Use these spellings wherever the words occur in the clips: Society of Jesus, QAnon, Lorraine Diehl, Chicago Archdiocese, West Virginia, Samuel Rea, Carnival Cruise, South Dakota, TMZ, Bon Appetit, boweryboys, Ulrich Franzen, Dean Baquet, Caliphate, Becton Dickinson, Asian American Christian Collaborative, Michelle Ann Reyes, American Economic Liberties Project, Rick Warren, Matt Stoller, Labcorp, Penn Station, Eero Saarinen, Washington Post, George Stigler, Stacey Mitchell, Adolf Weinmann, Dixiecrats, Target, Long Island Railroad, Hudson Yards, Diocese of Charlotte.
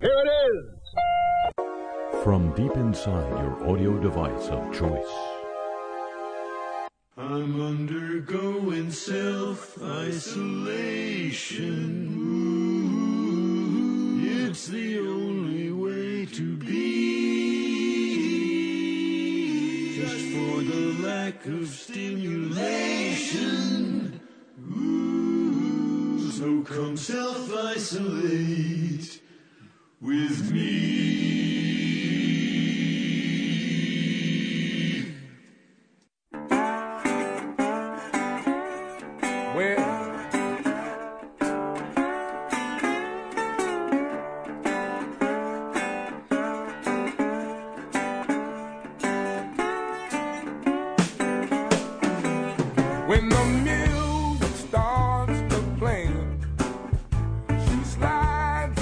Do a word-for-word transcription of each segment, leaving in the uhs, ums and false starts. Here it is! From deep inside your audio device of choice. I'm undergoing self-isolation. Ooh, it's the only way to be. Just for the lack of stimulation. Ooh, so come self-isolate with me. Where? When the music starts to play, she slides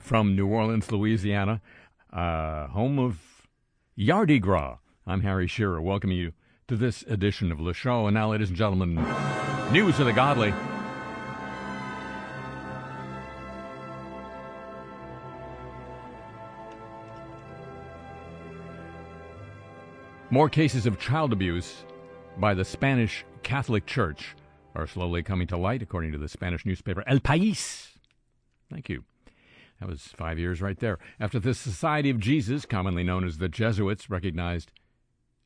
from New Orleans, Louisiana, uh, home of Yardi Gras. I'm Harry Shearer, welcoming you to this edition of Le Show. And now, ladies and gentlemen, news of the godly. More cases of child abuse by the Spanish Catholic Church are slowly coming to light, according to the Spanish newspaper El País. Thank you. That was five years right there. After the Society of Jesus, commonly known as the Jesuits, recognized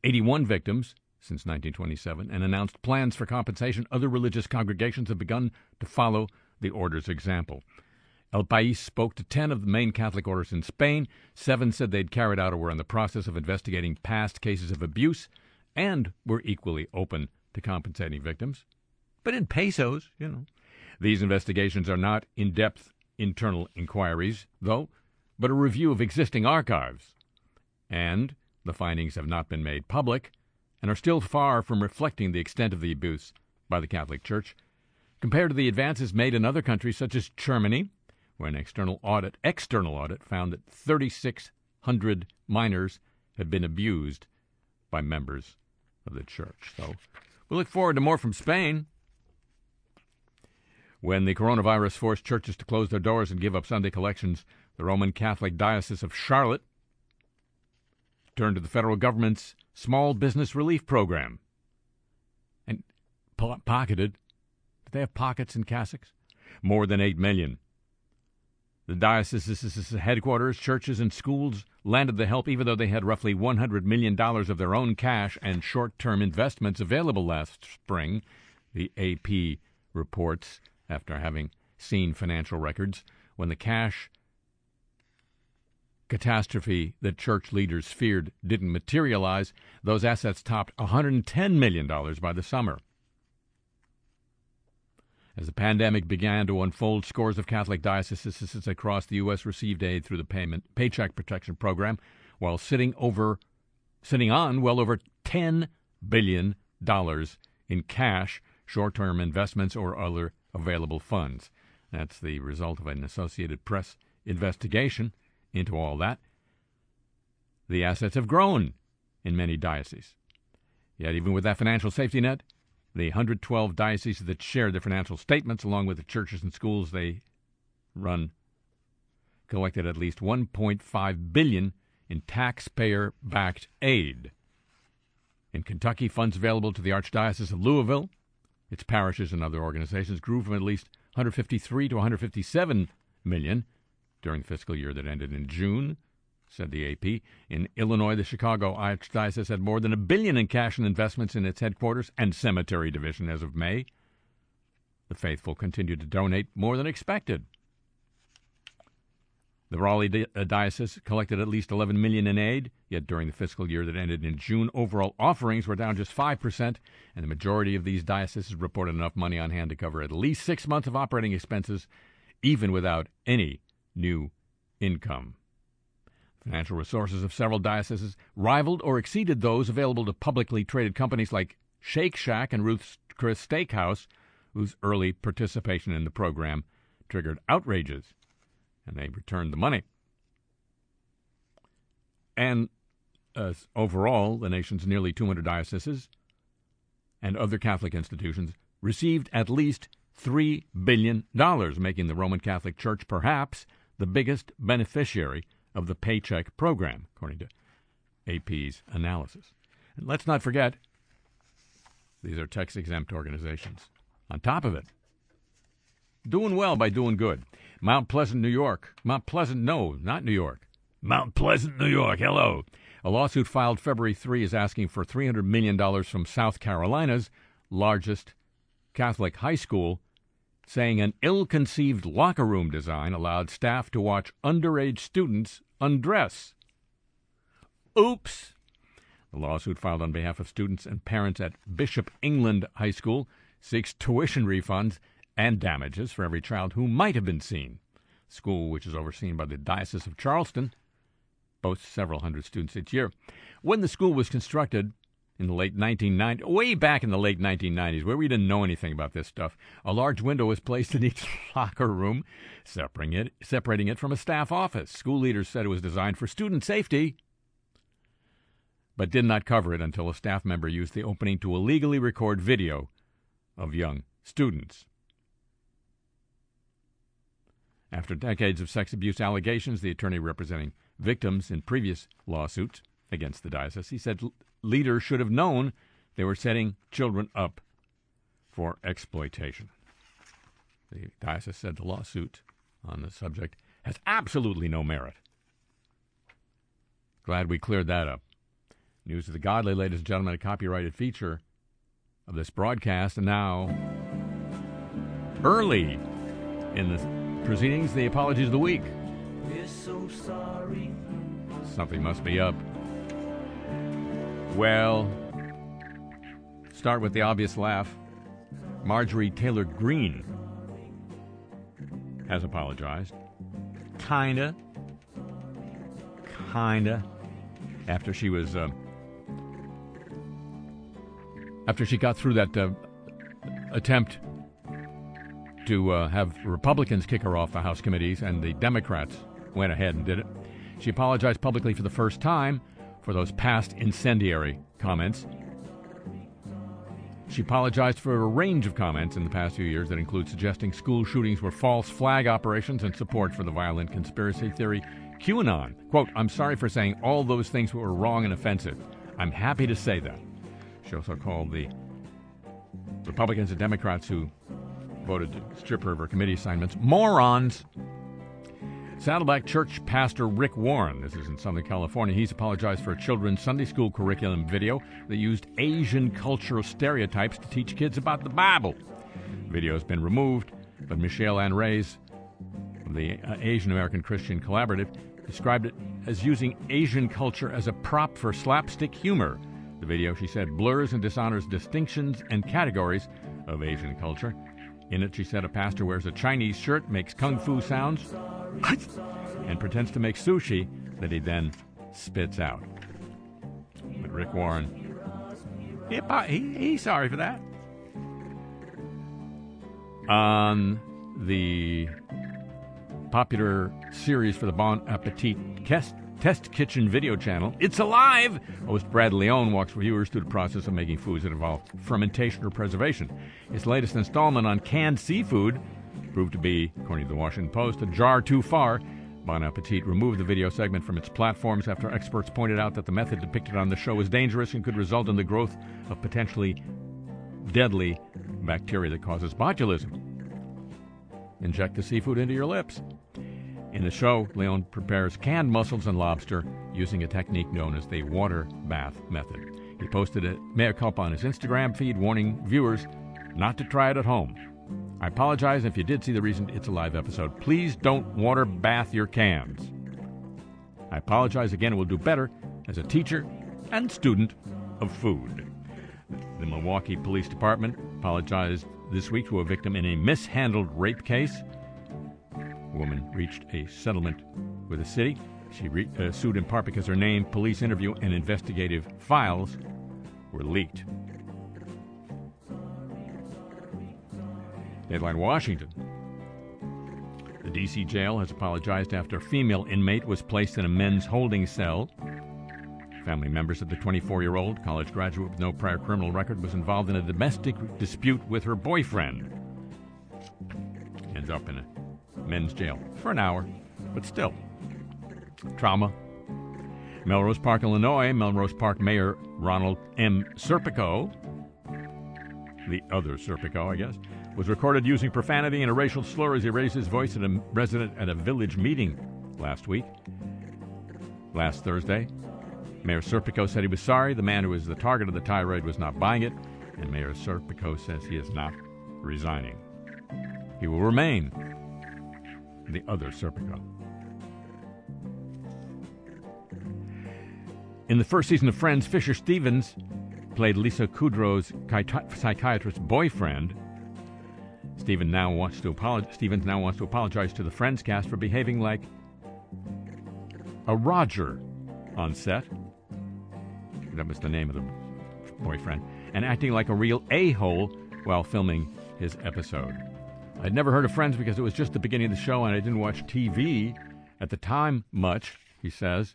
eighty-one victims since nineteen twenty-seven and announced plans for compensation, other religious congregations have begun to follow the order's example. El País spoke to ten of the main Catholic orders in Spain. Seven said they'd carried out or were in the process of investigating past cases of abuse and were equally open to compensating victims. But in pesos, you know. These investigations are not in-depth internal inquiries, though, but a review of existing archives and The findings have not been made public and are still far from reflecting the extent of the abuse by the Catholic Church compared to the advances made in other countries such as Germany, where an external audit, external audit found that three thousand six hundred minors had been abused by members of the church. So we look forward to more from Spain. When the coronavirus forced churches to close their doors and give up Sunday collections, the Roman Catholic Diocese of Charlotte turned to the federal government's Small Business Relief Program and po- pocketed, do they have pockets in cassocks? More than eight million dollars. The diocese's headquarters, churches, and schools landed the help even though they had roughly one hundred million dollars of their own cash and short-term investments available last spring, the A P reports, after having seen financial records, when the cash catastrophe that church leaders feared didn't materialize, those assets topped one hundred ten million dollars by the summer. As the pandemic began to unfold, scores of Catholic dioceses across the U S received aid through the payment Paycheck Protection Program while sitting over, sitting on well over ten billion dollars in cash, short-term investments, or other available funds. That's the result of an Associated Press investigation into all that. The assets have grown in many dioceses. Yet even with that financial safety net, the one hundred twelve dioceses that shared their financial statements, along with the churches and schools they run, collected at least one point five billion dollars in taxpayer-backed aid. In Kentucky, funds available to the Archdiocese of Louisville, its parishes and other organizations, grew from at least one hundred fifty-three to one hundred fifty-seven million dollars during the fiscal year that ended in June, said the A P. In Illinois, the Chicago Archdiocese had more than a billion in cash and investments in its headquarters and cemetery division as of May. The faithful continued to donate more than expected. The Raleigh Di- uh, Diocese collected at least eleven million dollars in aid, yet during the fiscal year that ended in June, overall offerings were down just five percent, and the majority of these dioceses reported enough money on hand to cover at least six months of operating expenses, even without any new income. Financial resources of several dioceses rivaled or exceeded those available to publicly traded companies like Shake Shack and Ruth's Chris Steakhouse, whose early participation in the program triggered outrages, and they returned the money. And uh, overall, the nation's nearly two hundred dioceses and other Catholic institutions received at least three billion dollars, making the Roman Catholic Church perhaps the biggest beneficiary of the Paycheck Program, according to A P's analysis. And let's not forget, these are tax-exempt organizations. On top of it, doing well by doing good. Mount Pleasant, New York. Mount Pleasant, no, not New York. Mount Pleasant, New York, hello. A lawsuit filed February third is asking for three hundred million dollars from South Carolina's largest Catholic high school, saying an ill-conceived locker room design allowed staff to watch underage students undress. Oops! The lawsuit filed on behalf of students and parents at Bishop England High School seeks tuition refunds and damages for every child who might have been seen. The school, which is overseen by the Diocese of Charleston, boasts several hundred students each year. When the school was constructed, In the late nineteen nineties, way back in the late nineteen nineties, where we didn't know anything about this stuff, a large window was placed in each locker room, separating it, separating it from a staff office. School leaders said it was designed for student safety, but did not cover it until a staff member used the opening to illegally record video of young students. After decades of sex abuse allegations, the attorney representing victims in previous lawsuits against the diocese, he said leaders should have known they were setting children up for exploitation. The diocese said the lawsuit on the subject has absolutely no merit. Glad we cleared that up. News of the Godly, ladies and gentlemen, a copyrighted feature of this broadcast. And now, early in the proceedings, the apologies of the week. We're so sorry. Something must be up. Well, start with the obvious laugh. Marjorie Taylor Greene has apologized. Kinda. Kinda. after she was uh, after she got through that uh, attempt to uh, have Republicans kick her off the House committees, and the Democrats went ahead and did it. She apologized publicly for the first time for those past incendiary comments. She apologized for a range of comments in the past few years that include suggesting school shootings were false flag operations and support for the violent conspiracy theory QAnon. Quote, "I'm sorry for saying all those things that were wrong and offensive. I'm happy to say that." She also called the Republicans and Democrats who voted to strip her of her committee assignments morons. Saddleback Church pastor Rick Warren, this is in Southern California, he's apologized for a children's Sunday school curriculum video that used Asian cultural stereotypes to teach kids about the Bible. The video has been removed, but Michelle Ann Reyes of the Asian American Christian Collaborative described it as using Asian culture as a prop for slapstick humor. The video, she said, blurs and dishonors distinctions and categories of Asian culture. In it, she said, a pastor wears a Chinese shirt, makes kung fu sounds, and pretends to make sushi that he then spits out. But Rick Warren, he, he, he's sorry for that. On the popular series for the Bon Appetit test, test kitchen video channel, It's Alive, host Brad Leone walks viewers through the process of making foods that involve fermentation or preservation. His latest installment on canned seafood proved to be, according to the Washington Post, a jar too far. Bon Appetit removed the video segment from its platforms after experts pointed out that the method depicted on the show is dangerous and could result in the growth of potentially deadly bacteria that causes botulism. Inject the seafood into your lips. In the show, Leon prepares canned mussels and lobster using a technique known as the water bath method. He posted a mea culpa on his Instagram feed warning viewers not to try it at home. I apologize if you did see the recent It's Alive episode. Please don't water bath your cans. I apologize again. We'll do better as a teacher and student of food. The Milwaukee Police Department apologized this week to a victim in a mishandled rape case. The woman reached a settlement with the city. She re- uh, sued in part because her name, police interview, and investigative files were leaked. Deadline Washington. The D C jail has apologized after a female inmate was placed in a men's holding cell. Family members of the twenty-four-year-old college graduate with no prior criminal record was involved in a domestic dispute with her boyfriend. Ends up in a men's jail for an hour, but still. Trauma. Melrose Park, Illinois. Melrose Park Mayor Ronald M. Serpico, the other Serpico, I guess, was recorded using profanity and a racial slur as he raised his voice at a resident at a village meeting last week. Last Thursday, Mayor Serpico said he was sorry. The man who was the target of the tirade was not buying it, and Mayor Serpico says he is not resigning. He will remain the other Serpico. In the first season of Friends, Fisher Stevens played Lisa Kudrow's psychiatrist boyfriend. Stevens now wants to apologize. Stevens now wants to apologize to the Friends cast for behaving like a Roger on set. That was the name of the boyfriend, and acting like a real a-hole while filming his episode. I'd never heard of Friends because it was just the beginning of the show, and I didn't watch T V at the time much. He says,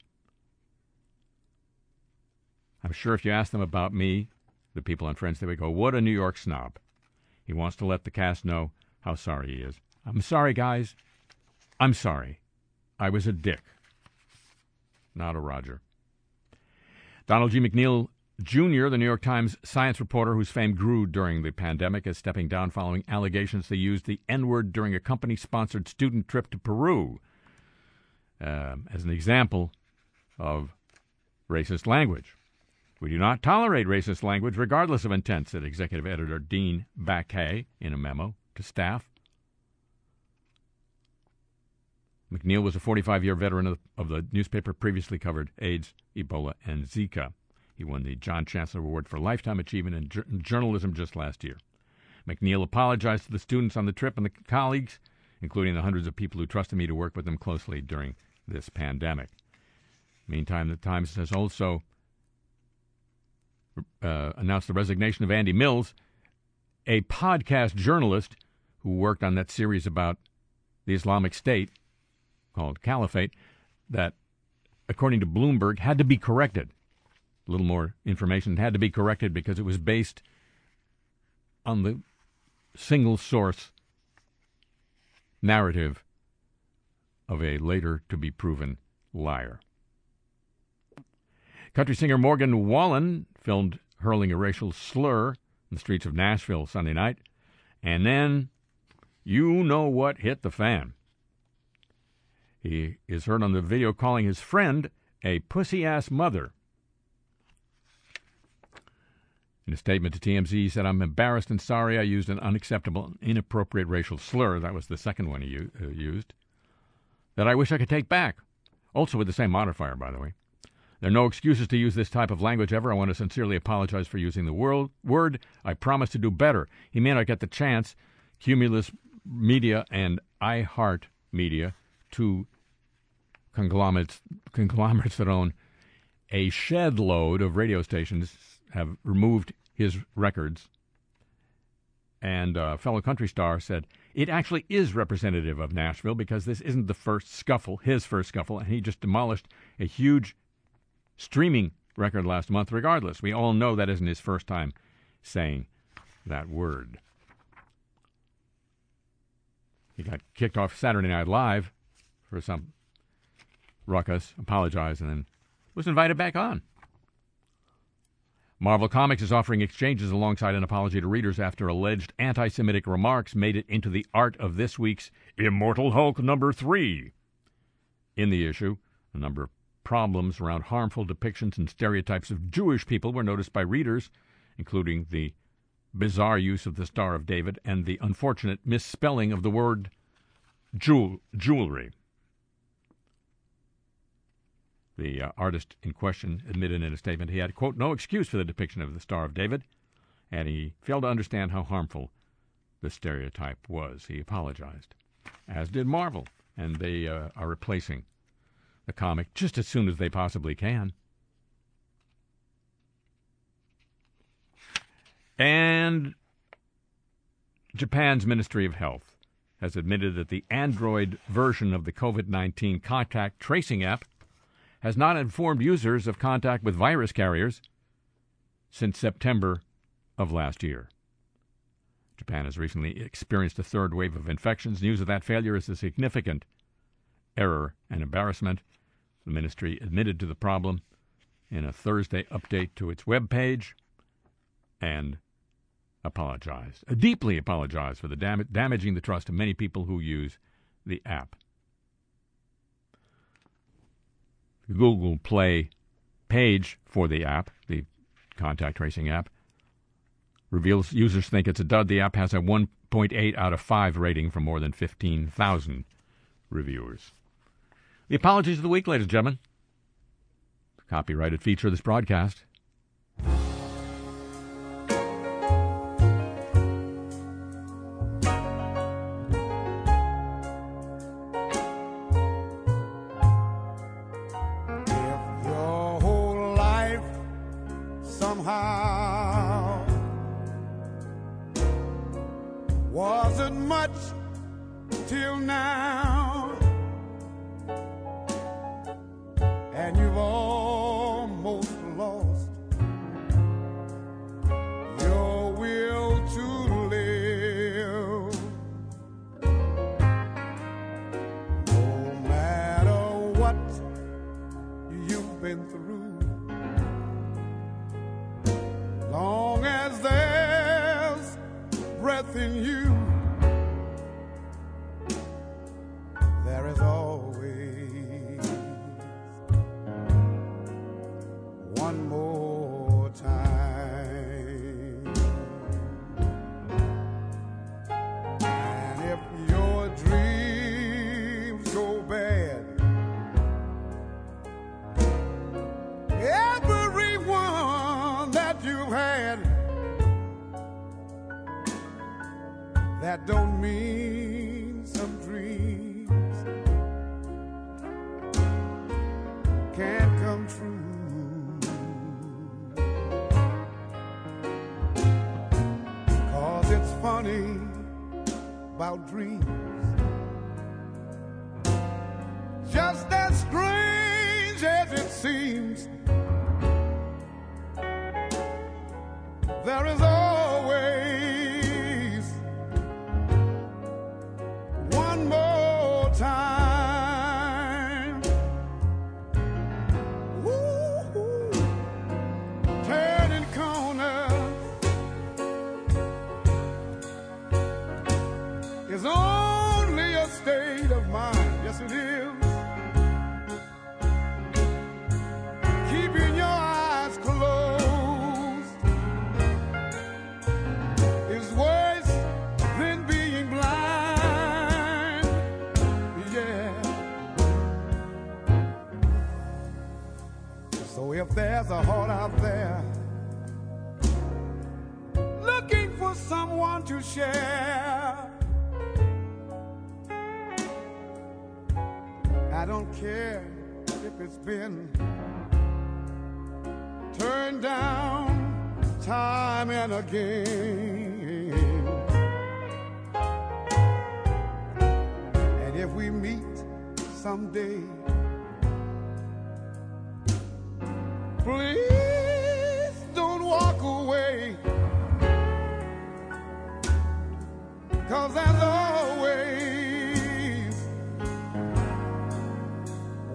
"I'm sure if you asked them about me, the people on Friends, they would go, 'What a New York snob.'" He wants to let the cast know how sorry he is. "I'm sorry, guys. I'm sorry. I was a dick. Not a Roger." Donald G. McNeil, Junior, the New York Times science reporter whose fame grew during the pandemic, is stepping down following allegations they used the N-word during a company-sponsored student trip to Peru um, as an example of racist language. "We do not tolerate racist language regardless of intent," said executive editor Dean Baquet in a memo to staff. McNeil was a forty-five-year veteran of, of the newspaper previously covered AIDS, Ebola, and Zika. He won the John Chancellor Award for Lifetime Achievement in, ju- in Journalism just last year. McNeil apologized to the students on the trip and the colleagues, including the hundreds of people who trusted me to work with them closely during this pandemic. Meantime, the Times has also uh, announced the resignation of Andy Mills, a podcast journalist who worked on that series about the Islamic State called Caliphate that, according to Bloomberg, had to be corrected. A little more information. It had to be corrected because it was based on the single source narrative of a later-to-be-proven liar. Country singer Morgan Wallen filmed hurling a racial slur in the streets of Nashville Sunday night, and then you know what hit the fan. He is heard on the video calling his friend a pussy-ass mother. In a statement to T M Z, he said, "I'm embarrassed and sorry I used an unacceptable, inappropriate racial slur." That was the second one he u- uh, used. "That I wish I could take back." Also with the same modifier, by the way. "There are no excuses to use this type of language ever. I want to sincerely apologize for using the world, word. I promise to do better." He may not get the chance. Cumulus Media and iHeart Media, two conglomerates, conglomerates that own a shed load of radio stations, have removed his records. And a fellow country star said, "It actually is representative of Nashville because this isn't the first scuffle, his first scuffle, and he just demolished a huge streaming record last month regardless. We all know that isn't his first time saying that word." He got kicked off Saturday Night Live for some ruckus, apologized, and then was invited back on. Marvel Comics is offering exchanges alongside an apology to readers after alleged anti-Semitic remarks made it into the art of this week's Immortal Hulk number three. In the issue, a number of problems around harmful depictions and stereotypes of Jewish people were noticed by readers, including the bizarre use of the Star of David and the unfortunate misspelling of the word jewel- jewelry. The uh, artist in question admitted in a statement he had, quote, "no excuse for the depiction of the Star of David," and he failed to understand how harmful the stereotype was. He apologized, as did Marvel, and they uh, are replacing the comic just as soon as they possibly can. And Japan's Ministry of Health has admitted that the Android version of the COVID nineteen contact tracing app has not informed users of contact with virus carriers since September of last year. Japan has recently experienced a third wave of infections. News of that failure is a significant error and embarrassment. The ministry admitted to the problem in a Thursday update to its webpage and apologized, uh, deeply apologized for the dam- damaging the trust of many people who use the app. The Google Play page for the app, the contact tracing app, reveals users think it's a dud. The app has a one point eight out of five rating from more than fifteen thousand reviewers. The apologies of the week, ladies and gentlemen. The copyrighted feature of this broadcast. That don't mean some dreams can't funny about dreams, just as strange as it seems. There is always one more time. Ooh, turning corners is only a state of mind. Yes, it is. Keeping your eyes closed . If there's a heart out there looking for someone to share, I don't care if it's been turned down time and again. And if we meet someday, please don't walk away, 'cause as always,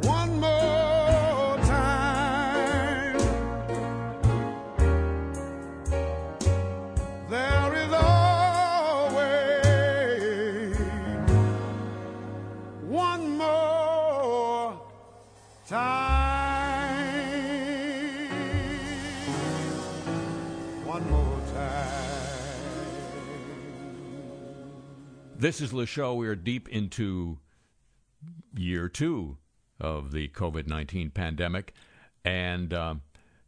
one more time, there is always one more time. This is Le Show. We are deep into year two of the COVID nineteen pandemic, and uh,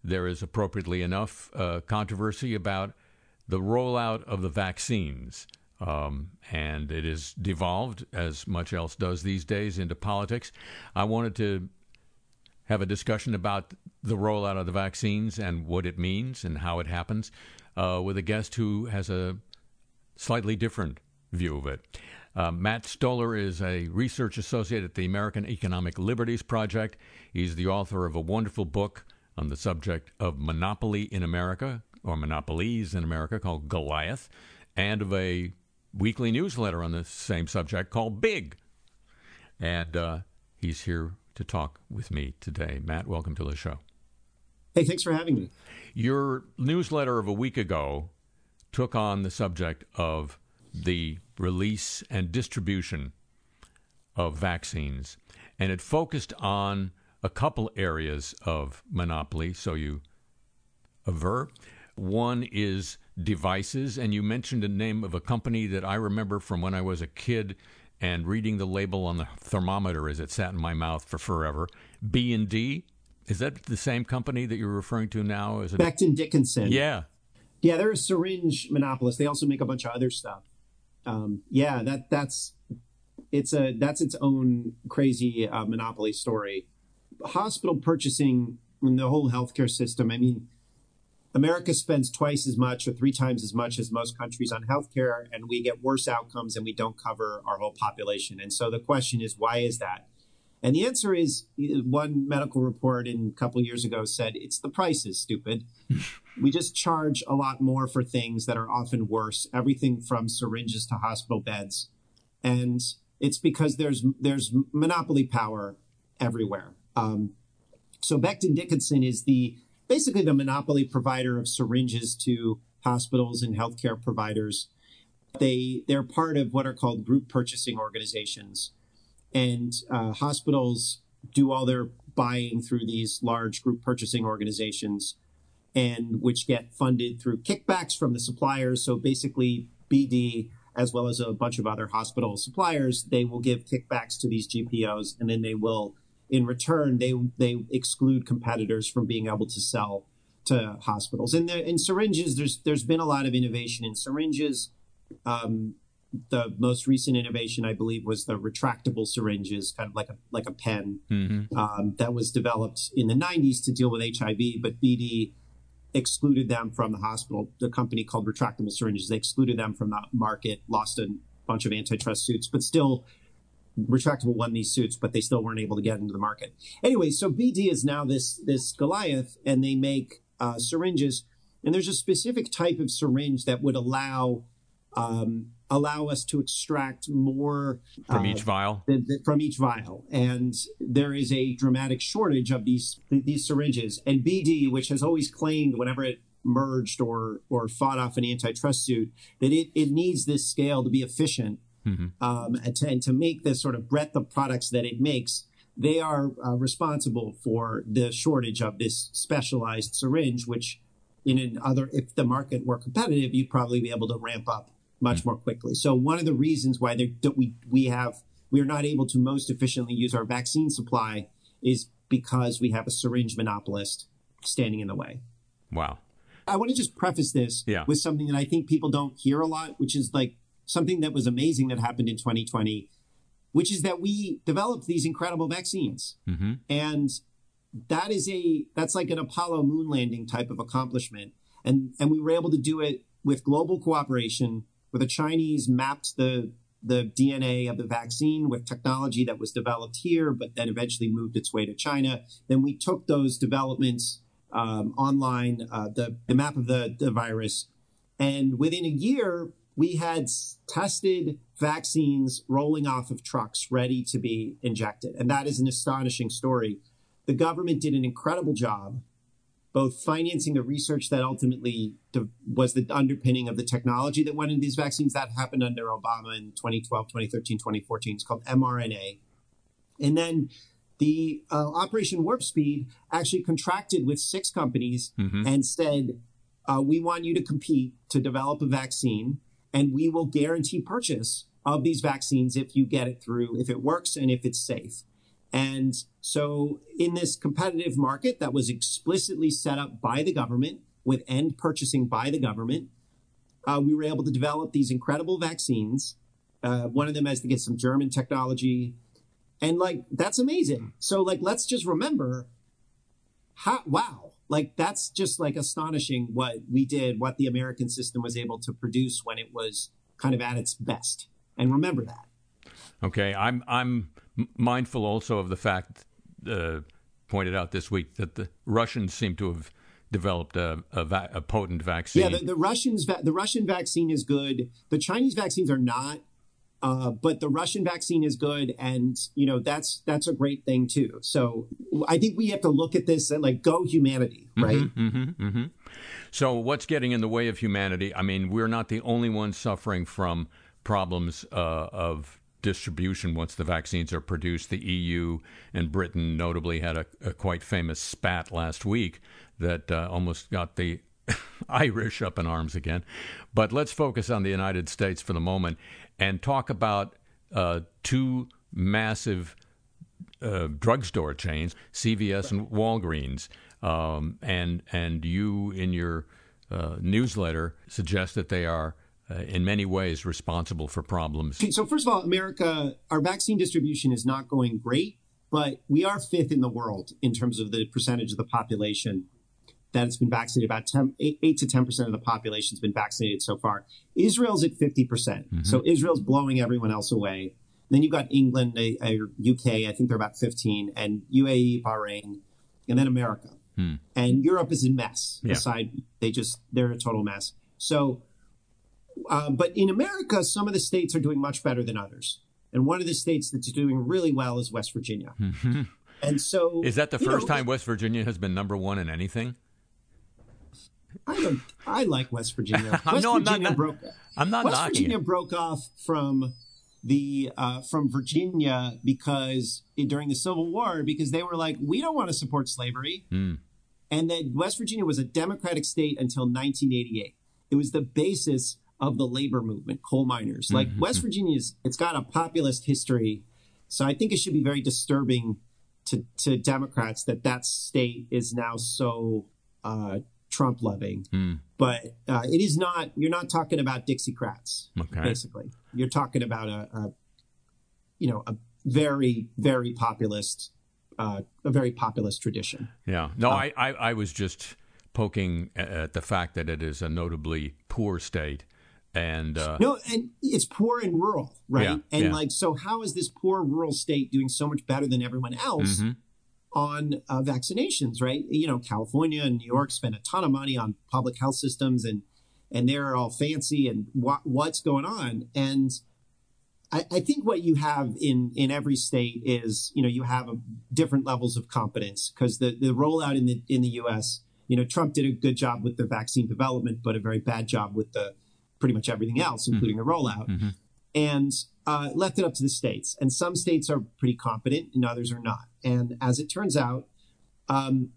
there is, appropriately enough, uh, controversy about the rollout of the vaccines. Um, and it is devolved, as much else does these days, into politics. I wanted to have a discussion about the rollout of the vaccines and what it means and how it happens uh, with a guest who has a slightly different view of it. Uh, Matt Stoller is a research associate at the American Economic Liberties Project. He's the author of a wonderful book on the subject of monopoly in America, or monopolies in America, called Goliath, and of a weekly newsletter on the same subject called Big. And uh, he's here to talk with me today. Matt, welcome to the show. Hey, thanks for having me. Your newsletter of a week ago took on the subject of the release and distribution of vaccines, and it focused on a couple areas of monopoly, so you aver. One is devices, and you mentioned a name of a company that I remember from when I was a kid and reading the label on the thermometer as it sat in my mouth for forever. B and D, is that the same company that you're referring to now? Is it Becton Dickinson? Yeah. Yeah, they're a syringe monopolist. They also make a bunch of other stuff. Um, yeah, that that's it's a that's its own crazy uh, monopoly story. Hospital purchasing in the whole healthcare system. I mean, America spends twice as much or three times as much as most countries on healthcare, and we get worse outcomes, and we don't cover our whole population. And so the question is, why is that? And the answer is, one medical report in a couple of years ago said, it's the prices, stupid. We just charge a lot more for things that are often worse, everything from syringes to hospital beds. And it's because there's there's monopoly power everywhere. Um, so Becton Dickinson is the basically the monopoly provider of syringes to hospitals and healthcare providers. They, they're part of what are called group purchasing organizations. And uh, hospitals do all their buying through these large group purchasing organizations, and which get funded through kickbacks from the suppliers. So basically, B D, as well as a bunch of other hospital suppliers, they will give kickbacks to these G P Os, and then they will, in return, they they exclude competitors from being able to sell to hospitals. And in syringes, there's there's been a lot of innovation in syringes. Um, The most recent innovation, I believe, was the retractable syringes, kind of like a like a pen, mm-hmm. um, that was developed in the nineties to deal with H I V. But B D excluded them from the hospital. The company called Retractable Syringes, they excluded them from the market, lost a bunch of antitrust suits, but still Retractable won these suits, but they still weren't able to get into the market. Anyway, so B D is now this, this Goliath, and they make uh, syringes. And there's a specific type of syringe that would allow um, allow us to extract more from uh, each vial. Th- th- from each vial, and there is a dramatic shortage of these th- these syringes. And B D, which has always claimed whenever it merged or or fought off an antitrust suit, that it it needs this scale to be efficient, mm-hmm. um, and, to, and to make this sort of breadth of products that it makes. They are uh, responsible for the shortage of this specialized syringe, which. In another, if the market were competitive, you'd probably be able to ramp up much more quickly. So one of the reasons why that we we have we are not able to most efficiently use our vaccine supply is because we have a syringe monopolist standing in the way. Wow. I want to just preface this yeah. with something that I think people don't hear a lot, which is like something that was amazing that happened in twenty twenty, which is that we developed these incredible vaccines. Mm-hmm. And That is a that's like an Apollo moon landing type of accomplishment. And and we were able to do it with global cooperation, where the Chinese mapped the the D N A of the vaccine with technology that was developed here, but then eventually moved its way to China. Then we took those developments um, online, uh, the, the map of the, the virus. And within a year, we had tested vaccines rolling off of trucks ready to be injected. And that is an astonishing story. The government did an incredible job, both financing the research that ultimately was the underpinning of the technology that went into these vaccines. That happened under Obama in twenty twelve, twenty thirteen, twenty fourteen. It's called mRNA. And then the uh, Operation Warp Speed actually contracted with six companies mm-hmm. and said, uh, we want you to compete to develop a vaccine, and we will guarantee purchase of these vaccines if you get it through, if it works and if it's safe. And so in this competitive market that was explicitly set up by the government with end purchasing by the government, uh, we were able to develop these incredible vaccines. Uh, one of them has to get some German technology. And like, that's amazing. So like, let's just remember how, wow, like that's just like astonishing what we did, what the American system was able to produce when it was kind of at its best. And remember that. Okay. I'm, I'm, mindful also of the fact uh, pointed out this week that the Russians seem to have developed a, a, va- a potent vaccine. Yeah, the, the Russians, va- the Russian vaccine is good. The Chinese vaccines are not, uh, but the Russian vaccine is good, and you know that's that's a great thing too. So I think we have to look at this and like go humanity, right? Mm-hmm, mm-hmm, mm-hmm. So what's getting in the way of humanity? I mean, we're not the only ones suffering from problems uh, of. distribution once the vaccines are produced. The E U and Britain notably had a, a quite famous spat last week that uh, almost got the Irish up in arms again. But let's focus on the United States for the moment and talk about uh, two massive uh, drugstore chains, C V S and Walgreens. Um, and, and you, in your uh, newsletter, suggest that they are Uh, in many ways, responsible for problems. So first of all, America, our vaccine distribution is not going great, but we are fifth in the world in terms of the percentage of the population that has been vaccinated. About ten, eight to ten percent of the population has been vaccinated so far. Israel's at fifty percent. Mm-hmm. So Israel's blowing everyone else away. Then you've got England, U K, I think they're about fifteen, and U A E, Bahrain, and then America. Hmm. And Europe is a mess. Yeah. Aside, they just, they're a total mess. So... Um, but in America, some of the states are doing much better than others. And one of the states that's doing really well is West Virginia. Mm-hmm. And so... Is that the first know, time West Virginia has been number one in anything? I don't, I like West Virginia. West no, Virginia I'm not, broke I'm not West knocking Virginia it. broke off from the uh, from Virginia because during the Civil War, because they were like, we don't want to support slavery. Mm. And then West Virginia was a Democratic state until nineteen eighty-eight. It was the basis of the labor movement, coal miners. Like mm-hmm. West Virginia's, it's got a populist history. So I think it should be very disturbing to, to Democrats that that state is now so uh, Trump loving. Mm. But uh, it is not, you're not talking about Dixiecrats, okay. basically. You're talking about a, a, you know, a very, very populist, uh, a very populist tradition. Yeah. No, um, I, I, I was just poking at the fact that it is a notably poor state. And uh, no, and it's poor and rural, right? Yeah, and yeah. like, so how is this poor rural state doing so much better than everyone else mm-hmm. on uh, vaccinations, right? You know, California and New York spend a ton of money on public health systems, and and they're all fancy and wh- what's going on. And I, I think what you have in, in every state is, you know, you have a, different levels of competence, because the, the rollout in the in the U S, you know, Trump did a good job with the vaccine development, but a very bad job with the pretty much everything else, including mm-hmm. the rollout, mm-hmm. and uh, left it up to the states. And some states are pretty competent and others are not. And as it turns out, um,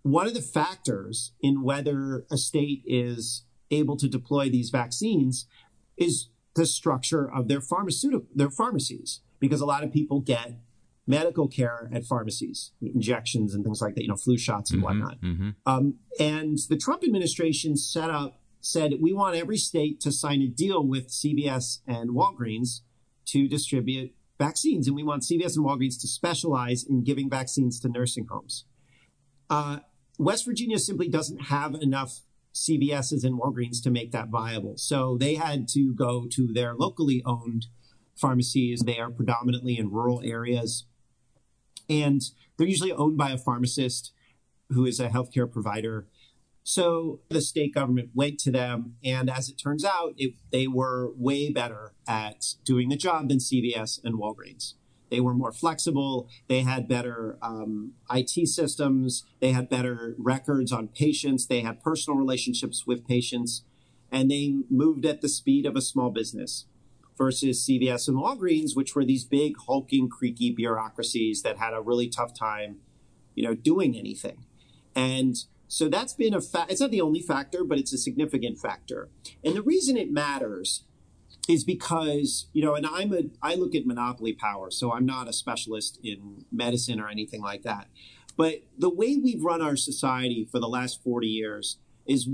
one of the factors in whether a state is able to deploy these vaccines is the structure of their pharmaceutical, their pharmacies, because a lot of people get medical care at pharmacies, injections and things like that, you know, flu shots and mm-hmm, whatnot. Mm-hmm. Um, and the Trump administration set up, said, we want every state to sign a deal with C V S and Walgreens to distribute vaccines. And we want C V S and Walgreens to specialize in giving vaccines to nursing homes. Uh, West Virginia simply doesn't have enough C V S's and Walgreens to make that viable. So they had to go to their locally owned pharmacies. They are predominantly in rural areas, and they're usually owned by a pharmacist who is a healthcare provider. So the state government went to them, and as it turns out, it, they were way better at doing the job than C V S and Walgreens. They were more flexible. They had better um, I T systems. They had better records on patients. They had personal relationships with patients. And they moved at the speed of a small business versus C V S and Walgreens, which were these big, hulking, creaky bureaucracies that had a really tough time, you know, doing anything. And so that's been a fact. It's not the only factor, but it's a significant factor. And the reason it matters is because, you know, and I'm a, I look at monopoly power, so I'm not a specialist in medicine or anything like that. But the way we've run our society for the last forty years is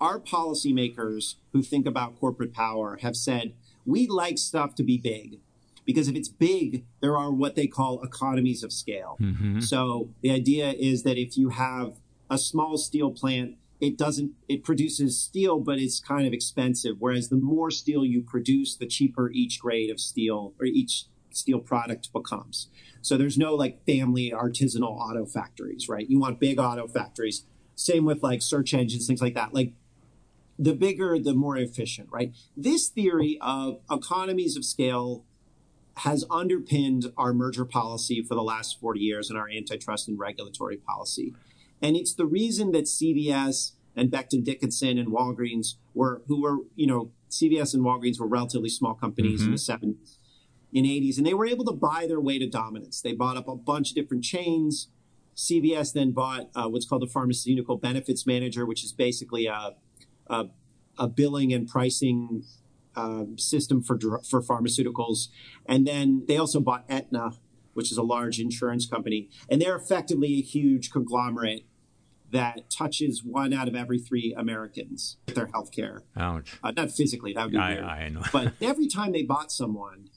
our policymakers who think about corporate power have said, we like stuff to be big, because if it's big, there are what they call economies of scale. Mm-hmm. So the idea is that if you have a small steel plant, It doesn't, it produces steel, but it's kind of expensive. Whereas the more steel you produce, the cheaper each grade of steel or each steel product becomes. So there's no like family artisanal auto factories, right? You want big auto factories. Same with like search engines, things like that. Like the bigger, the more efficient, right? This theory of economies of scale has underpinned our merger policy for the last forty years and our antitrust and regulatory policy. And it's the reason that C V S and Becton Dickinson and Walgreens were, who were, you know, C V S and Walgreens were relatively small companies mm-hmm. in the seventies and eighties, and they were able to buy their way to dominance. They bought up a bunch of different chains. C V S then bought uh, what's called the Pharmaceutical Benefits Manager, which is basically a, a, a billing and pricing uh, system for, for pharmaceuticals. And then they also bought Aetna, which is a large insurance company. And they're effectively a huge conglomerate that touches one out of every three Americans with their health care. Ouch. Uh, not physically, that would be I, weird. I know. But every time they bought someone,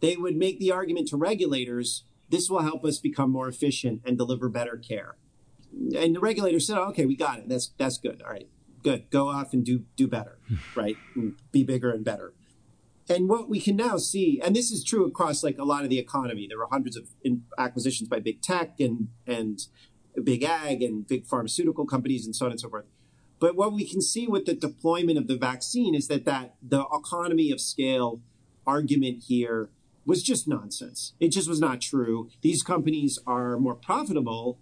they would make the argument to regulators, this will help us become more efficient and deliver better care. And the regulators said, oh, okay, we got it. That's that's good. All right, good. Go off and do, do better, right? And be bigger and better. And what we can now see, and this is true across like a lot of the economy, there were hundreds of acquisitions by big tech and and big ag and big pharmaceutical companies and so on and so forth. But what we can see with the deployment of the vaccine is that, that the economy of scale argument here was just nonsense. It just was not true. These companies are more profitable.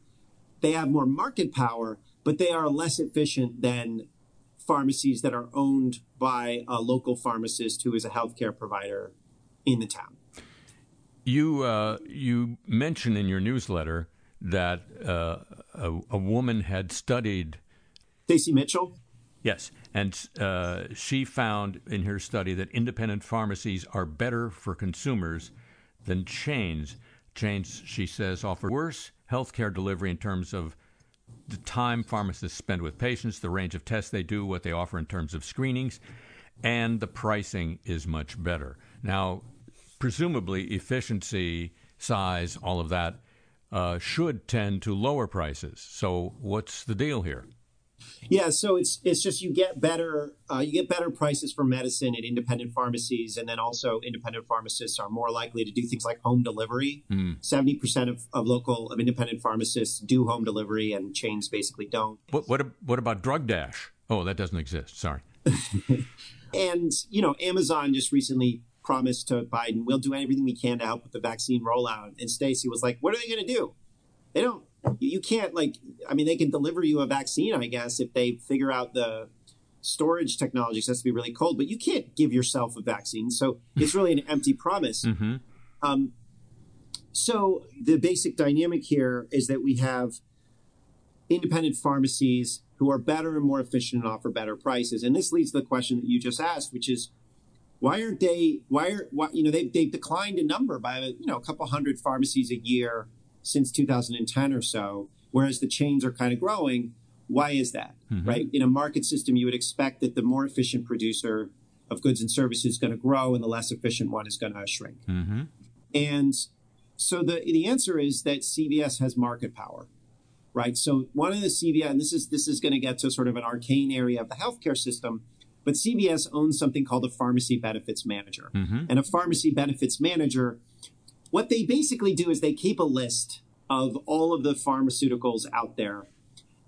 They have more market power, but they are less efficient than pharmacies that are owned by a local pharmacist who is a healthcare provider in the town. You uh, you mention in your newsletter that uh, a, a woman had studied Stacey Mitchell. Yes, and uh, she found in her study that independent pharmacies are better for consumers than chains. Chains, she says, offer worse healthcare delivery in terms of the time pharmacists spend with patients, the range of tests they do, what they offer in terms of screenings, and the pricing is much better. Now, presumably efficiency, size, all of that uh, should tend to lower prices. So what's the deal here? Yeah, so it's it's just you get better uh, you get better prices for medicine at independent pharmacies, and then also independent pharmacists are more likely to do things like home delivery. Seventy mm. percent of, of local of independent pharmacists do home delivery, and chains basically don't. What what what about Drug Dash? Oh, that doesn't exist. Sorry. And you know, Amazon just recently promised to Biden, we'll do everything we can to help with the vaccine rollout. And Stacey was like, what are they going to do? They don't. You can't, like, I mean, they can deliver you a vaccine, I guess, if they figure out the storage technology, so it has to be really cold, but you can't give yourself a vaccine. So it's really an empty promise. Mm-hmm. Um, so the basic dynamic here is that we have independent pharmacies who are better and more efficient and offer better prices. And this leads to the question that you just asked, which is, why aren't they, why are, why, you know, they've, they've declined a number by, you know, a couple hundred pharmacies a year since two thousand ten or so, whereas the chains are kind of growing. Why is that, mm-hmm. right? In a market system, you would expect that the more efficient producer of goods and services is going to grow and the less efficient one is going to shrink. Mm-hmm. And so the the answer is that C V S has market power, right? So one of the C V S, and this is this is going to get to sort of an arcane area of the healthcare system, but C V S owns something called a pharmacy benefits manager. Mm-hmm. And a pharmacy benefits manager, what they basically do is they keep a list of all of the pharmaceuticals out there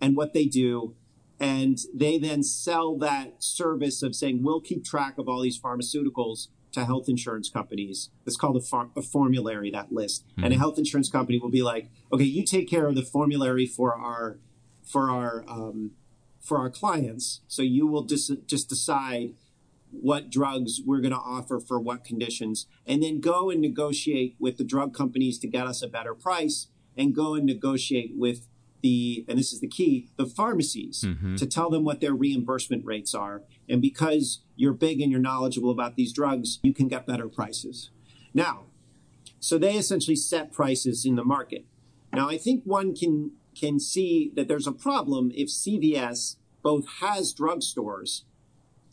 and what they do. And they then sell that service of saying, we'll keep track of all these pharmaceuticals to health insurance companies. It's called a, far- a formulary, that list. Mm-hmm. And a health insurance company will be like, okay, you take care of the formulary for our, for our, um, for our clients. So you will just, just decide what drugs we're going to offer for what conditions, and then go and negotiate with the drug companies to get us a better price, and go and negotiate with the, and this is the key, the pharmacies mm-hmm. to tell them what their reimbursement rates are. And because you're big and you're knowledgeable about these drugs, you can get better prices. Now, so they essentially set prices in the market. Now, I think one can can see that there's a problem if C V S both has drugstores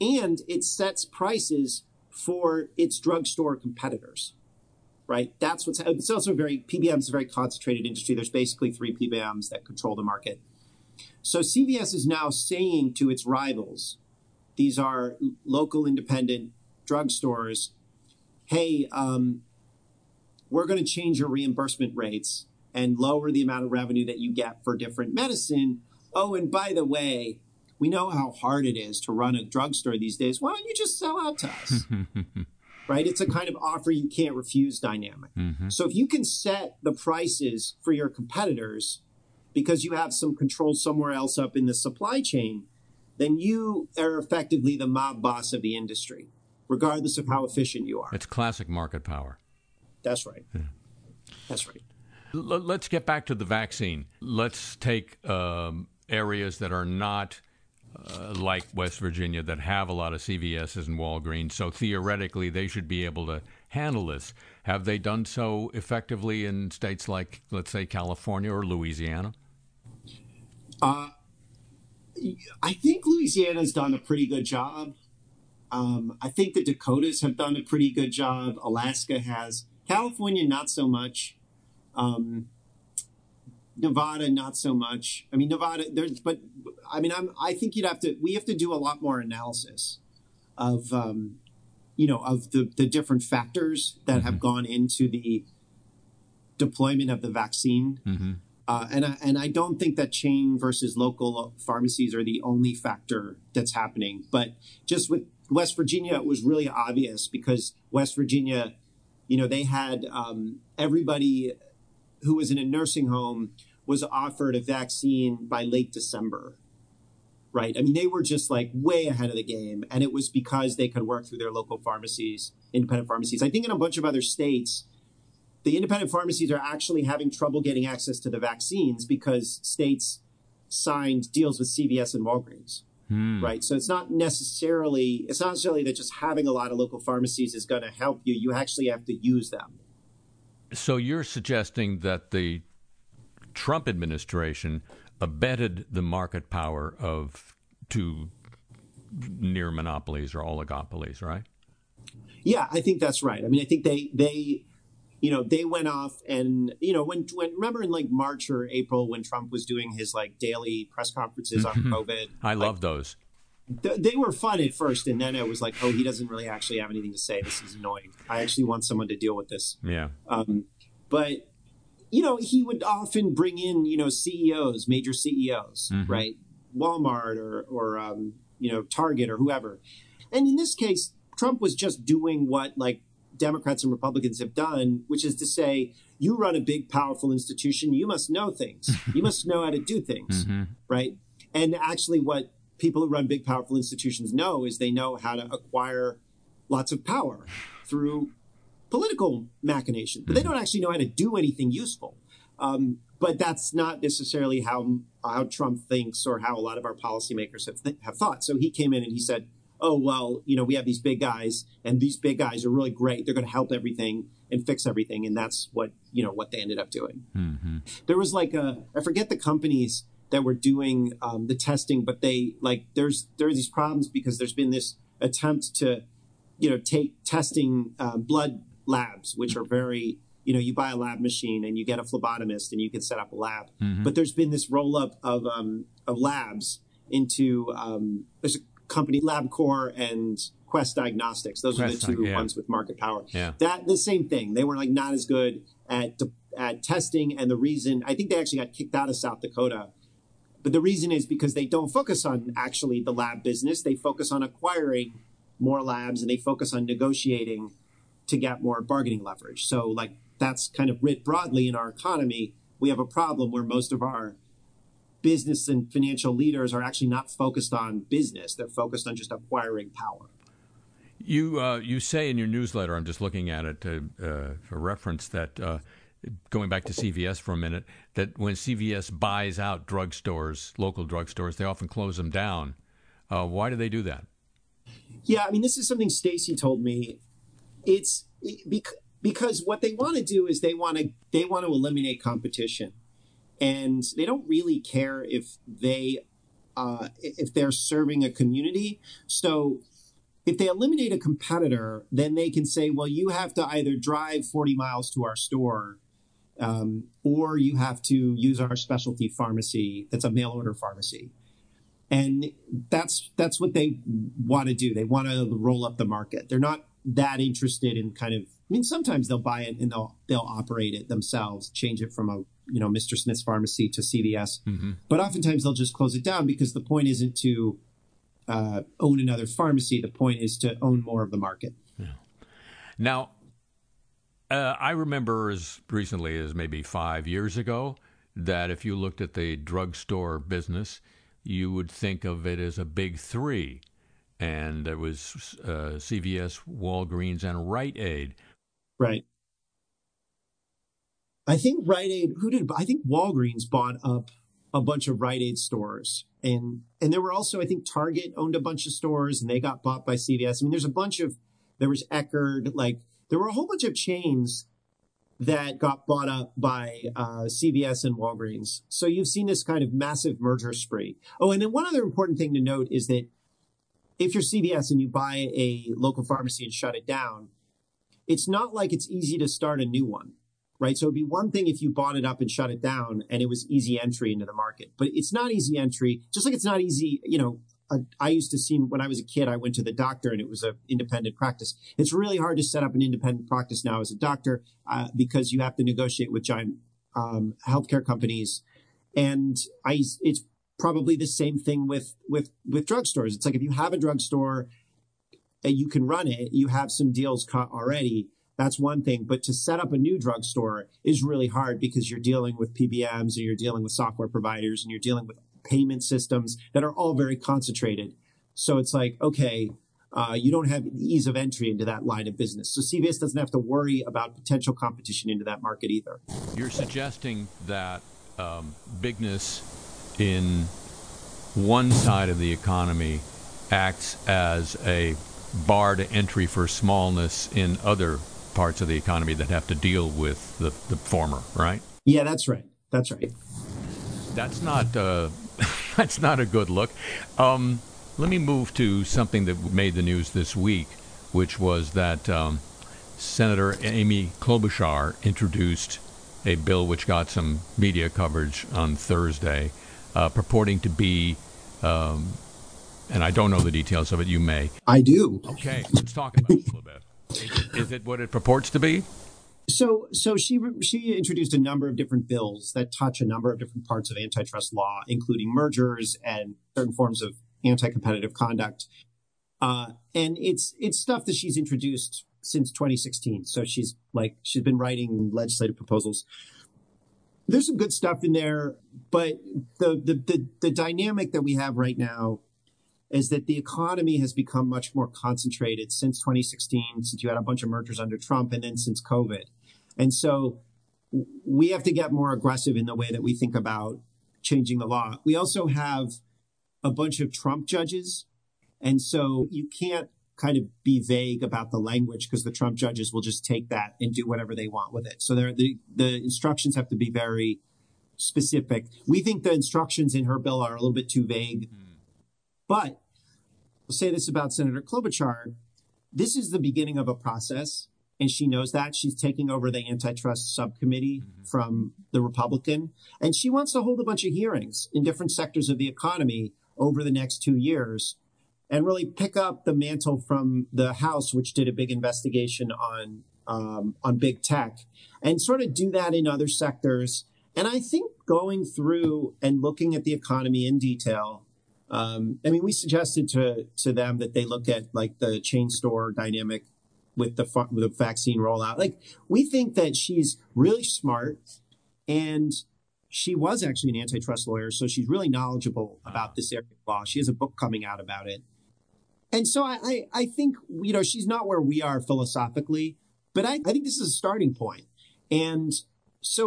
and it sets prices for its drugstore competitors, right? That's what's, it's also very, P B M's a very concentrated industry. There's basically three P B M's that control the market. So C V S is now saying to its rivals, these are local independent drugstores, hey, um, we're going to change your reimbursement rates and lower the amount of revenue that you get for different medicine. Oh, and by the way, we know how hard it is to run a drugstore these days. Why don't you just sell out to us? Right? It's a kind of offer you can't refuse dynamic. Mm-hmm. So if you can set the prices for your competitors because you have some control somewhere else up in the supply chain, then you are effectively the mob boss of the industry, regardless of how efficient you are. It's classic market power. That's right. Yeah. That's right. L- let's get back to the vaccine. Let's take um, areas that are not Uh, like West Virginia, that have a lot of C V S's and Walgreens. So theoretically, they should be able to handle this. Have they done so effectively in states like, let's say, California or Louisiana? Uh, I think Louisiana's done a pretty good job. Um, I think the Dakotas have done a pretty good job. Alaska has. California, not so much. Um, Nevada, not so much. I mean, Nevada, there's, but I mean, I'm, I think you'd have to, we have to do a lot more analysis of, um, you know, of the, the different factors that mm-hmm. have gone into the deployment of the vaccine. Mm-hmm. Uh, and, I, and I don't think that chain versus local pharmacies are the only factor that's happening. But just with West Virginia, it was really obvious because West Virginia, you know, they had um, everybody who was in a nursing home was offered a vaccine by late December, right? I mean, they were just like way ahead of the game, and it was because they could work through their local pharmacies, independent pharmacies. I think in a bunch of other states, the independent pharmacies are actually having trouble getting access to the vaccines because states signed deals with C V S and Walgreens, hmm. right? So it's not necessarily, it's not necessarily that just having a lot of local pharmacies is going to help you. You actually have to use them. So you're suggesting that the Trump administration abetted the market power of two near monopolies or oligopolies, right? Yeah, I think that's right. I mean, I think they they you know, they went off and, you know, when, when remember in like March or April when Trump was doing his like daily press conferences on COVID. I like, love those. Th- they were fun at first. And then it was like, oh, he doesn't really actually have anything to say. This is annoying. I actually want someone to deal with this. Yeah. Um, but, you know, he would often bring in, you know, C E Os, major C E Os, mm-hmm. right? Walmart or, or um, you know, Target or whoever. And in this case, Trump was just doing what like Democrats and Republicans have done, which is to say, you run a big, powerful institution. You must know things. You must know how to do things. Mm-hmm. Right. And actually what people who run big, powerful institutions know is they know how to acquire lots of power through political machinations, but they don't actually know how to do anything useful. Um, but that's not necessarily how how Trump thinks or how a lot of our policymakers have, th- have thought. So he came in and he said, oh, well, you know, we have these big guys and these big guys are really great. They're going to help everything and fix everything. And that's what, you know, what they ended up doing. Mm-hmm. There was like a, I forget the companies that were doing um, the testing, but they like there's there are these problems because there's been this attempt to, you know, take testing uh, blood labs, which are very, you know, you buy a lab machine and you get a phlebotomist and you can set up a lab. Mm-hmm. But there's been this roll up of um, of labs into um, there's a company, LabCorp and Quest Diagnostics. Those Quest, are the two yeah. ones with market power. Yeah. That the same thing. They were like not as good at at testing, and the reason I think they actually got kicked out of South Dakota. But the reason is because they don't focus on actually the lab business. They focus on acquiring more labs and they focus on negotiating to get more bargaining leverage. So like that's kind of writ broadly in our economy. We have a problem where most of our business and financial leaders are actually not focused on business. They're focused on just acquiring power. You uh, you say in your newsletter, I'm just looking at it to, uh, for reference, that uh, going back to C V S for a minute, that when C V S buys out drugstores, local drugstores, they often close them down. Uh, why do they do that? Yeah, I mean, this is something Stacy told me. It's because what they want to do is they want to they want to eliminate competition, and they don't really care if they uh, if they're serving a community. So if they eliminate a competitor, then they can say, well, you have to either drive forty miles to our store um, or you have to use our specialty pharmacy. That's a mail order pharmacy. And that's that's what they want to do. They want to roll up the market. They're not that interested in kind of, I mean, sometimes they'll buy it and they'll they'll operate it themselves, change it from a, you know, Mister Smith's pharmacy to C V S. Mm-hmm. But oftentimes they'll just close it down because the point isn't to uh, own another pharmacy. The point is to own more of the market. Yeah. Now, uh, I remember as recently as maybe five years ago that if you looked at the drugstore business, you would think of it as a big three. And there was uh, C V S, Walgreens, and Rite Aid. Right. I think Rite Aid, who did, I think Walgreens bought up a bunch of Rite Aid stores. And and there were also, I think Target owned a bunch of stores and they got bought by C V S. I mean, there's a bunch of, there was Eckerd, like there were a whole bunch of chains that got bought up by uh, C V S and Walgreens. So you've seen this kind of massive merger spree. Oh, and then one other important thing to note is that if you're C V S and you buy a local pharmacy and shut it down, it's not like it's easy to start a new one, right? So it'd be one thing if you bought it up and shut it down and it was easy entry into the market, but it's not easy entry. Just like it's not easy, you know, I, I used to see when I was a kid, I went to the doctor and it was an independent practice. It's really hard to set up an independent practice now as a doctor uh, because you have to negotiate with giant um, healthcare companies. And I, it's probably the same thing with, with, with drugstores. It's like if you have a drugstore and you can run it, you have some deals cut already. That's one thing. But to set up a new drugstore is really hard because you're dealing with P B Ms and you're dealing with software providers and you're dealing with payment systems that are all very concentrated. So it's like, okay, uh, you don't have ease of entry into that line of business. So C V S doesn't have to worry about potential competition into that market either. You're suggesting that um, bigness in one side of the economy acts as a bar to entry for smallness in other parts of the economy that have to deal with the, the former, right? Yeah, that's right. That's right. That's not uh, that's not a good look. Um, let me move to something that made the news this week, which was that um, Senator Amy Klobuchar introduced a bill which got some media coverage on Thursday, uh, purporting to be, um, and I don't know the details of it, you may. I do. Okay, let's talk about it a little bit. Is, is it what it purports to be? So so she she introduced a number of different bills that touch a number of different parts of antitrust law, including mergers and certain forms of anti-competitive conduct. Uh, and it's it's stuff that she's introduced since twenty sixteen. So she's like she's been writing legislative proposals. There's some good stuff in there, but the the the, the dynamic that we have right now is that the economy has become much more concentrated since twenty sixteen, since you had a bunch of mergers under Trump, and then since COVID. And so we have to get more aggressive in the way that we think about changing the law. We also have a bunch of Trump judges. And so you can't kind of be vague about the language because the Trump judges will just take that and do whatever they want with it. So the, the instructions have to be very specific. We think the instructions in her bill are a little bit too vague. Mm. But I'll say this about Senator Klobuchar. This is the beginning of a process, and she knows that. She's taking over the antitrust subcommittee mm-hmm. from the Republican, and she wants to hold a bunch of hearings in different sectors of the economy over the next two years and really pick up the mantle from the House, which did a big investigation on um, on big tech, and sort of do that in other sectors. And I think going through and looking at the economy in detail— Um, I mean, we suggested to to them that they look at like the chain store dynamic with the fu- with the vaccine rollout. Like, we think that she's really smart, and she was actually an antitrust lawyer, so she's really knowledgeable about this area of law. She has a book coming out about it, and so I I, I think you know she's not where we are philosophically, but I, I think this is a starting point, and so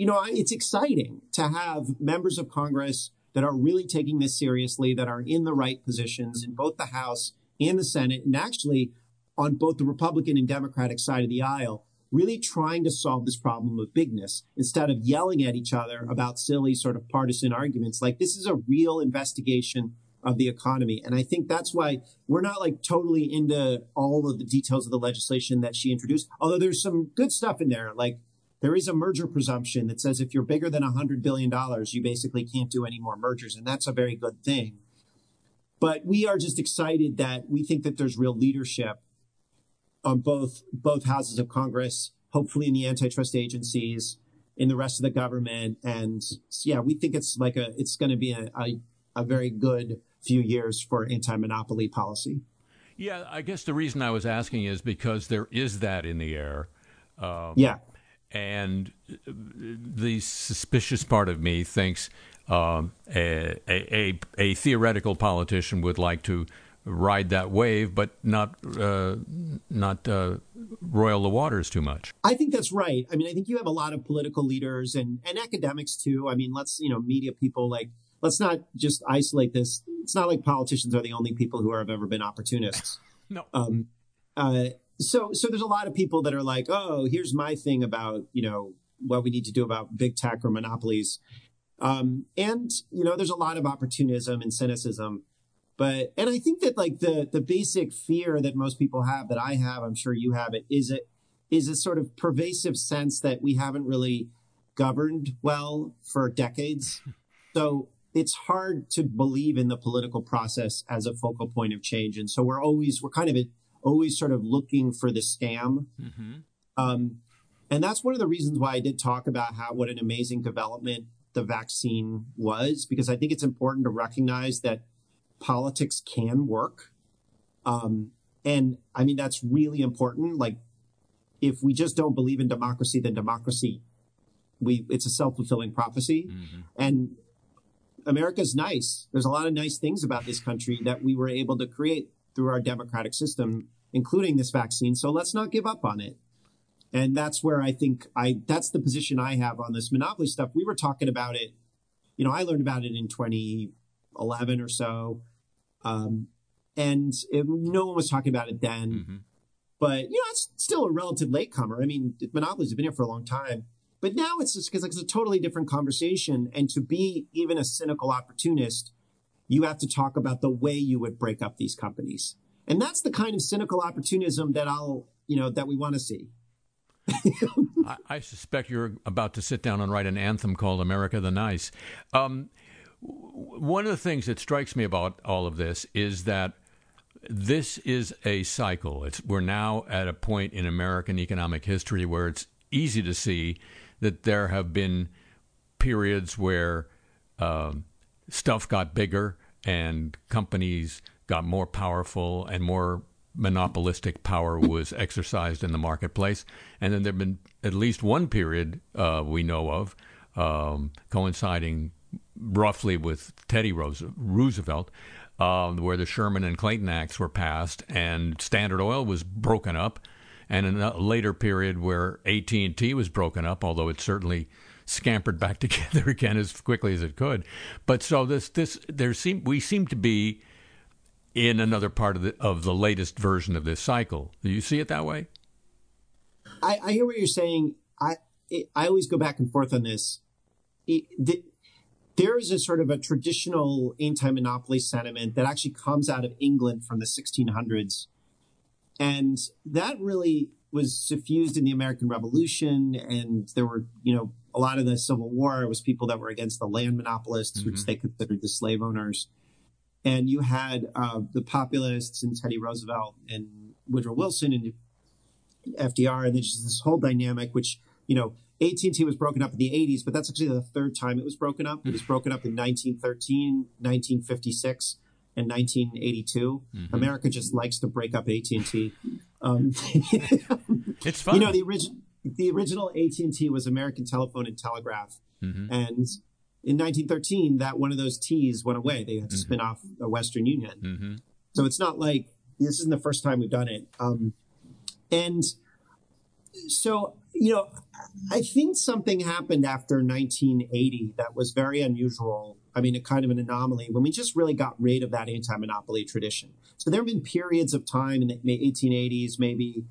you know it's exciting to have members of Congress that are really taking this seriously, that are in the right positions in both the House and the Senate, and actually on both the Republican and Democratic side of the aisle, really trying to solve this problem of bigness instead of yelling at each other about silly sort of partisan arguments. Like, this is a real investigation of the economy. And I think that's why we're not like totally into all of the details of the legislation that she introduced, although there's some good stuff in there. Like, there is a merger presumption that says if you're bigger than one hundred billion dollars, you basically can't do any more mergers. And that's a very good thing. But we are just excited that we think that there's real leadership on both both houses of Congress, hopefully in the antitrust agencies, in the rest of the government. And yeah, we think it's like a it's going to be a, a, a very good few years for anti-monopoly policy. Yeah, I guess the reason I was asking is because there is that in the air. Um, yeah. And the suspicious part of me thinks um, a, a, a theoretical politician would like to ride that wave, but not uh, not uh, roil the waters too much. I think that's right. I mean, I think you have a lot of political leaders and, and academics, too. I mean, let's, you know, media people, like, let's not just isolate this. It's not like politicians are the only people who have ever been opportunists. No. Um, uh, So so there's a lot of people that are like, oh, here's my thing about, you know, what we need to do about big tech or monopolies. Um, and, you know, there's a lot of opportunism and cynicism. But and I think that like the the basic fear that most people have, that I have, I'm sure you have it, is it is a sort of pervasive sense that we haven't really governed well for decades. So it's hard to believe in the political process as a focal point of change. And so we're always we're kind of a, always sort of looking for the scam. Mm-hmm. Um, and that's one of the reasons why I did talk about how what an amazing development the vaccine was, because I think it's important to recognize that politics can work. Um, and I mean, that's really important. Like, if we just don't believe in democracy, then democracy, we it's a self-fulfilling prophecy. Mm-hmm. And America's nice. There's a lot of nice things about this country that we were able to create through our democratic system, including this vaccine. So let's not give up on it. And that's where I think I that's the position I have on this monopoly stuff. We were talking about it. You know, I learned about it in twenty eleven or so. Um, and it, no one was talking about it then. Mm-hmm. But, you know, it's still a relative latecomer. I mean, monopolies have been here for a long time. But now it's just because like, it's a totally different conversation. And to be even a cynical opportunist, you have to talk about the way you would break up these companies. And that's the kind of cynical opportunism that I'll, you know, that we want to see. I, I suspect you're about to sit down and write an anthem called America the Nice. Um, one of the things that strikes me about all of this is that this is a cycle. It's, we're now at a point in American economic history where it's easy to see that there have been periods where uh, stuff got bigger and companies got more powerful and more monopolistic power was exercised in the marketplace. And then there have been at least one period uh, we know of um, coinciding roughly with Teddy Roosevelt, uh, where the Sherman and Clayton Acts were passed and Standard Oil was broken up, and in a later period where A T and T was broken up, although it certainly scampered back together again as quickly as it could. But so this this there seem we seem to be in another part of the of the latest version of this cycle. Do you see it that way? I, I hear what you're saying. I it, I always go back and forth on this. It, the, there is a sort of a traditional anti-monopoly sentiment that actually comes out of England from the sixteen hundreds, and that really was suffused in the American Revolution. And there were, you know, a lot of the Civil War was people that were against the land monopolists, mm-hmm. which they considered the slave owners. And you had uh, the populists and Teddy Roosevelt and Woodrow Wilson and F D R, and then just this whole dynamic, which, you know, A T and T was broken up in the eighties, but that's actually the third time it was broken up. It was broken up in nineteen thirteen, nineteen fifty-six, and nineteen eighty-two. Mm-hmm. America just likes to break up A T and T. Um, it's fun. You know, the, origi- the original A T and T was American Telephone and Telegraph, mm-hmm. and in nineteen thirteen, that one of those T's went away. They had to mm-hmm. spin off a Western Union. Mm-hmm. So it's not like this isn't the first time we've done it. Um, and so, you know, I think something happened after nineteen eighty that was very unusual. I mean, a kind of an anomaly when we just really got rid of that anti-monopoly tradition. So there have been periods of time in the eighteen eighties, maybe,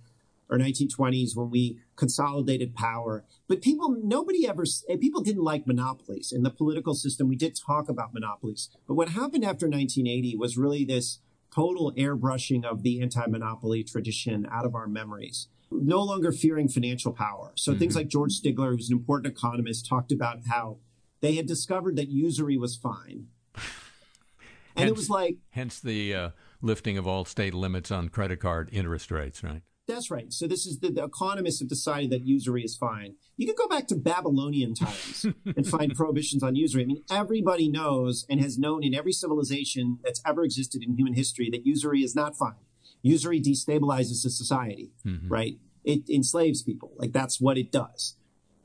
or nineteen twenties, when we consolidated power. But people, nobody ever, people didn't like monopolies. In the political system, we did talk about monopolies. But what happened after nineteen eighty was really this total airbrushing of the anti-monopoly tradition out of our memories, no longer fearing financial power. So mm-hmm. things like George Stigler, who's an important economist, talked about how they had discovered that usury was fine. And hence, it was like... Hence the uh, lifting of all state limits on credit card interest rates, right? That's right. So this is the, the economists have decided that usury is fine. You could go back to Babylonian times and find prohibitions on usury. I mean, everybody knows and has known in every civilization that's ever existed in human history that usury is not fine. Usury destabilizes a society, mm-hmm. right? It enslaves people. Like, that's what it does.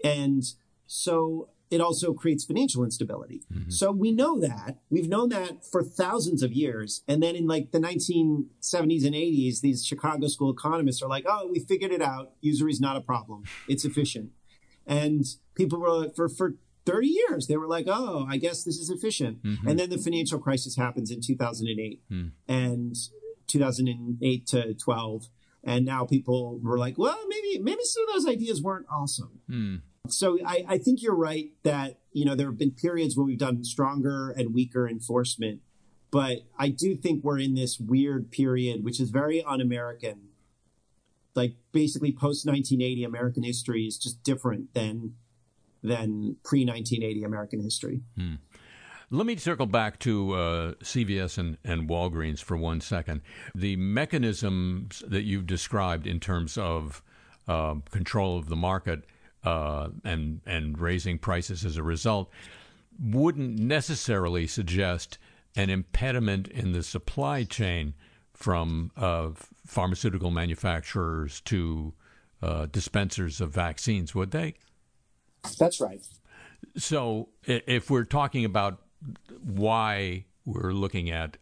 And so it also creates financial instability. Mm-hmm. So we know that. We've known that for thousands of years. And then in like the nineteen seventies and eighties, these Chicago school economists are like, oh, we figured it out. Usury is not a problem. It's efficient. And people were like, for, for thirty years, they were like, oh, I guess this is efficient. Mm-hmm. And then the financial crisis happens in two thousand eight mm. and two thousand eight to twelve. And now people were like, well, maybe, maybe some of those ideas weren't awesome. Mm. So I, I think you're right that, you know, there have been periods where we've done stronger and weaker enforcement. But I do think we're in this weird period, which is very un-American. Like, basically post-nineteen eighty American history is just different than than pre-nineteen eighty American history. Hmm. Let me circle back to uh, C V S and, and Walgreens for one second. The mechanisms that you've described in terms of uh, control of the market Uh, and and raising prices as a result wouldn't necessarily suggest an impediment in the supply chain from uh, pharmaceutical manufacturers to uh, dispensers of vaccines, would they? That's right. So if we're talking about why we're looking at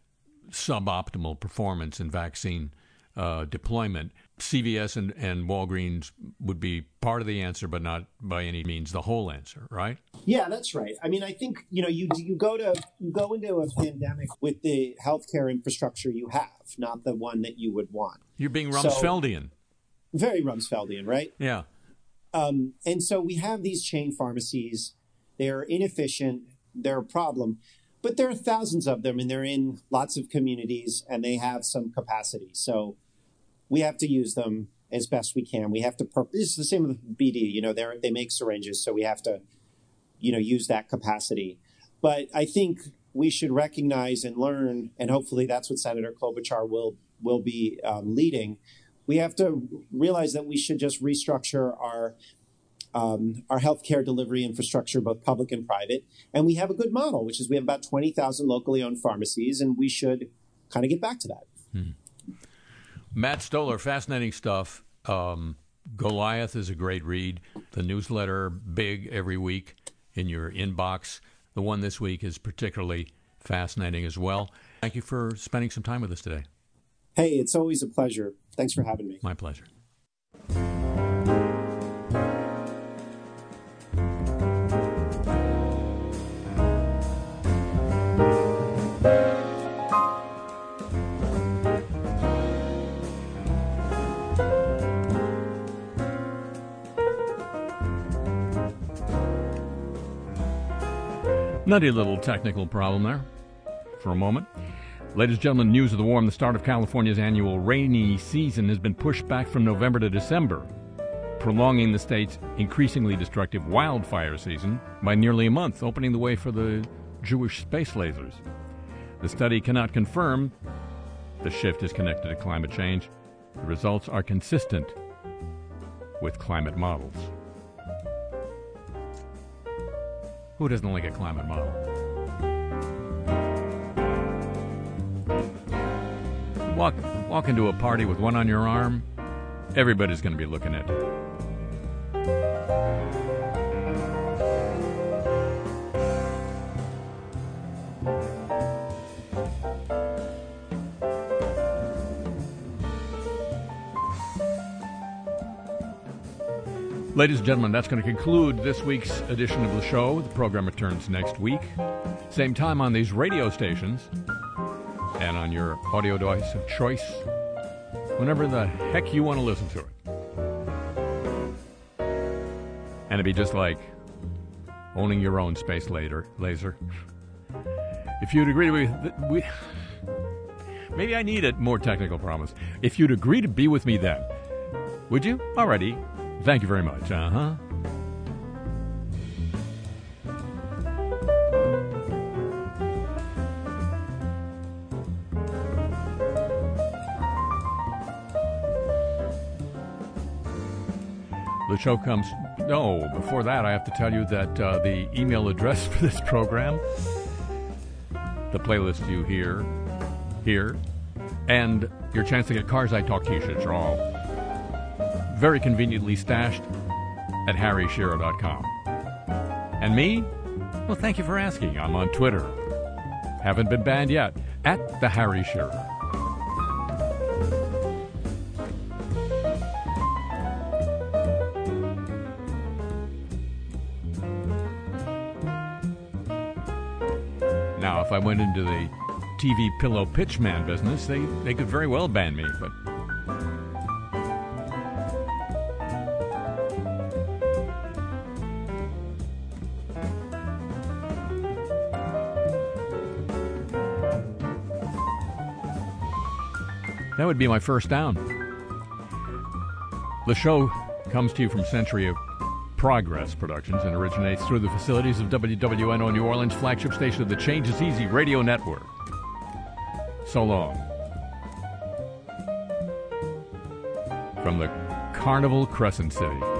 suboptimal performance in vaccine uh, deployment, C V S and, and Walgreens would be part of the answer, but not by any means the whole answer, right? Yeah, that's right. I mean, I think, you know, you you go to you go into a pandemic with the healthcare infrastructure you have, not the one that you would want. You're being Rumsfeldian. So, very Rumsfeldian, right? Yeah. Um, and so we have these chain pharmacies. They're inefficient. They're a problem. But there are thousands of them, and they're in lots of communities, and they have some capacity. So we have to use them as best we can. We have to purpose. It's the same with B D. You know, they they make syringes, so we have to, you know, use that capacity. But I think we should recognize and learn, and hopefully that's what Senator Klobuchar will will be um, leading. We have to realize that we should just restructure our um, our healthcare delivery infrastructure, both public and private. And we have a good model, which is we have about twenty thousand locally owned pharmacies, and we should kind of get back to that. Hmm. Matt Stoller, fascinating stuff. Um, Goliath is a great read. The newsletter, Big, every week in your inbox. The one this week is particularly fascinating as well. Thank you for spending some time with us today. Hey, it's always a pleasure. Thanks for having me. My pleasure. Nutty little technical problem there for a moment. Ladies and gentlemen, news of the warm. The start of California's annual rainy season has been pushed back from November to December, prolonging the state's increasingly destructive wildfire season by nearly a month, opening the way for the Jewish space lasers. The study cannot confirm the shift is connected to climate change. The results are consistent with climate models. Who doesn't like a climate model? Walk, walk into a party with one on your arm, everybody's going to be looking at you. Ladies and gentlemen, that's going to conclude this week's edition of Le Show. The program returns next week. Same time on these radio stations and on your audio device of choice, whenever the heck you want to listen to it. And it'd be just like owning your own space laser. If you'd agree with... We, maybe I need a more technical promise. If you'd agree to be with me then, would you? Already. Thank you very much. Uh-huh. The show comes... No, before that, I have to tell you that uh, the email address for this program, the playlist you hear, here, and your chance to get Cars I Talk t-shirts are all very conveniently stashed at harry shearer dot com. And me? Well, thank you for asking. I'm on Twitter. Haven't been banned yet. At the Harry Shearer. Now, if I went into the T V pillow pitchman business, they, they could very well ban me, but that would be my first down. The show comes to you from Century of Progress Productions and originates through the facilities of W W N O New Orleans, flagship station of the Change is Easy radio network. So long. From the Carnival Crescent City.